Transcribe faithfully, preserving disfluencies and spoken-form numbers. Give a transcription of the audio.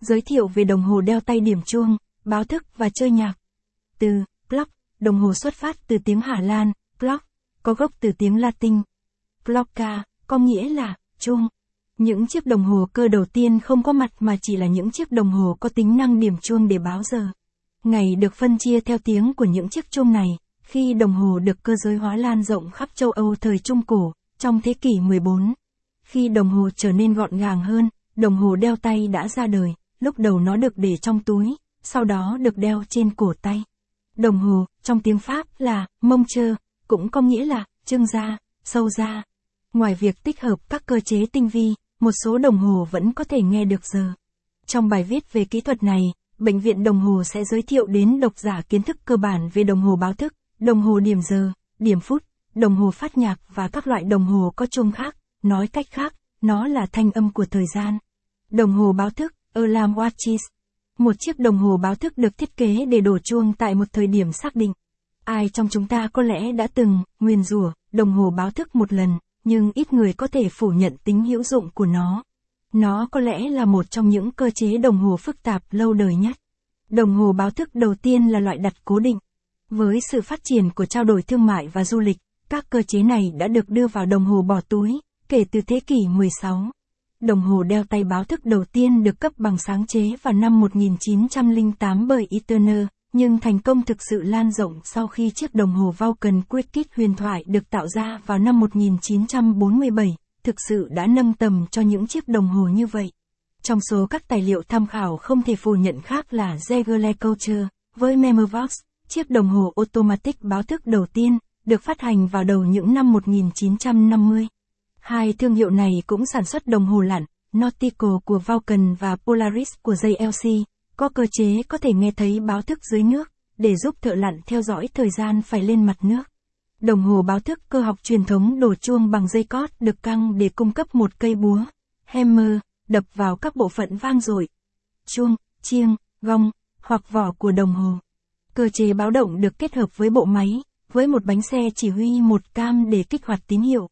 Giới thiệu về đồng hồ đeo tay điểm chuông, báo thức và chơi nhạc. Từ clock, đồng hồ xuất phát từ tiếng Hà Lan, clock, có gốc từ tiếng Latin. Clocka, có nghĩa là chuông. Những chiếc đồng hồ cơ đầu tiên không có mặt mà chỉ là những chiếc đồng hồ có tính năng điểm chuông để báo giờ. Ngày được phân chia theo tiếng của những chiếc chuông này, khi đồng hồ được cơ giới hóa lan rộng khắp châu Âu thời Trung Cổ, trong thế kỷ mười bốn. Khi đồng hồ trở nên gọn gàng hơn, đồng hồ đeo tay đã ra đời, lúc đầu nó được để trong túi, sau đó được đeo trên cổ tay. Đồng hồ, trong tiếng Pháp là montre, cũng có nghĩa là trương ra, sâu ra. Ngoài việc tích hợp các cơ chế tinh vi, một số đồng hồ vẫn có thể nghe được giờ. Trong bài viết về kỹ thuật này, Bệnh viện Đồng hồ sẽ giới thiệu đến độc giả kiến thức cơ bản về đồng hồ báo thức, đồng hồ điểm giờ, điểm phút, đồng hồ phát nhạc và các loại đồng hồ có chuông khác. Nói cách khác, nó là thanh âm của thời gian. Đồng hồ báo thức, alarm watches. Một chiếc đồng hồ báo thức được thiết kế để đổ chuông tại một thời điểm xác định. Ai trong chúng ta có lẽ đã từng nguyền rủa đồng hồ báo thức một lần, nhưng ít người có thể phủ nhận tính hữu dụng của nó. Nó có lẽ là một trong những cơ chế đồng hồ phức tạp lâu đời nhất. Đồng hồ báo thức đầu tiên là loại đặt cố định. Với sự phát triển của trao đổi thương mại và du lịch, các cơ chế này đã được đưa vào đồng hồ bỏ túi, kể từ thế kỷ mười sáu. Đồng hồ đeo tay báo thức đầu tiên được cấp bằng sáng chế vào năm một nghìn chín trăm lẻ tám bởi Eterna, nhưng thành công thực sự lan rộng sau khi chiếc đồng hồ Vulcain Cricket huyền thoại được tạo ra vào năm một nghìn chín trăm bốn mươi bảy, thực sự đã nâng tầm cho những chiếc đồng hồ như vậy. Trong số các tài liệu tham khảo không thể phủ nhận khác là Jaeger-LeCoultre, với Memovox, chiếc đồng hồ automatic báo thức đầu tiên, được phát hành vào đầu những năm một nghìn chín trăm năm mươi. Hai thương hiệu này cũng sản xuất đồng hồ lặn, Nautical của Vulcain và Polaris của gi lờ xê, có cơ chế có thể nghe thấy báo thức dưới nước, để giúp thợ lặn theo dõi thời gian phải lên mặt nước. Đồng hồ báo thức cơ học truyền thống đổ chuông bằng dây cót được căng để cung cấp một cây búa, hammer, đập vào các bộ phận vang dội, chuông, chiêng, gong, hoặc vỏ của đồng hồ. Cơ chế báo động được kết hợp với bộ máy, với một bánh xe chỉ huy một cam để kích hoạt tín hiệu.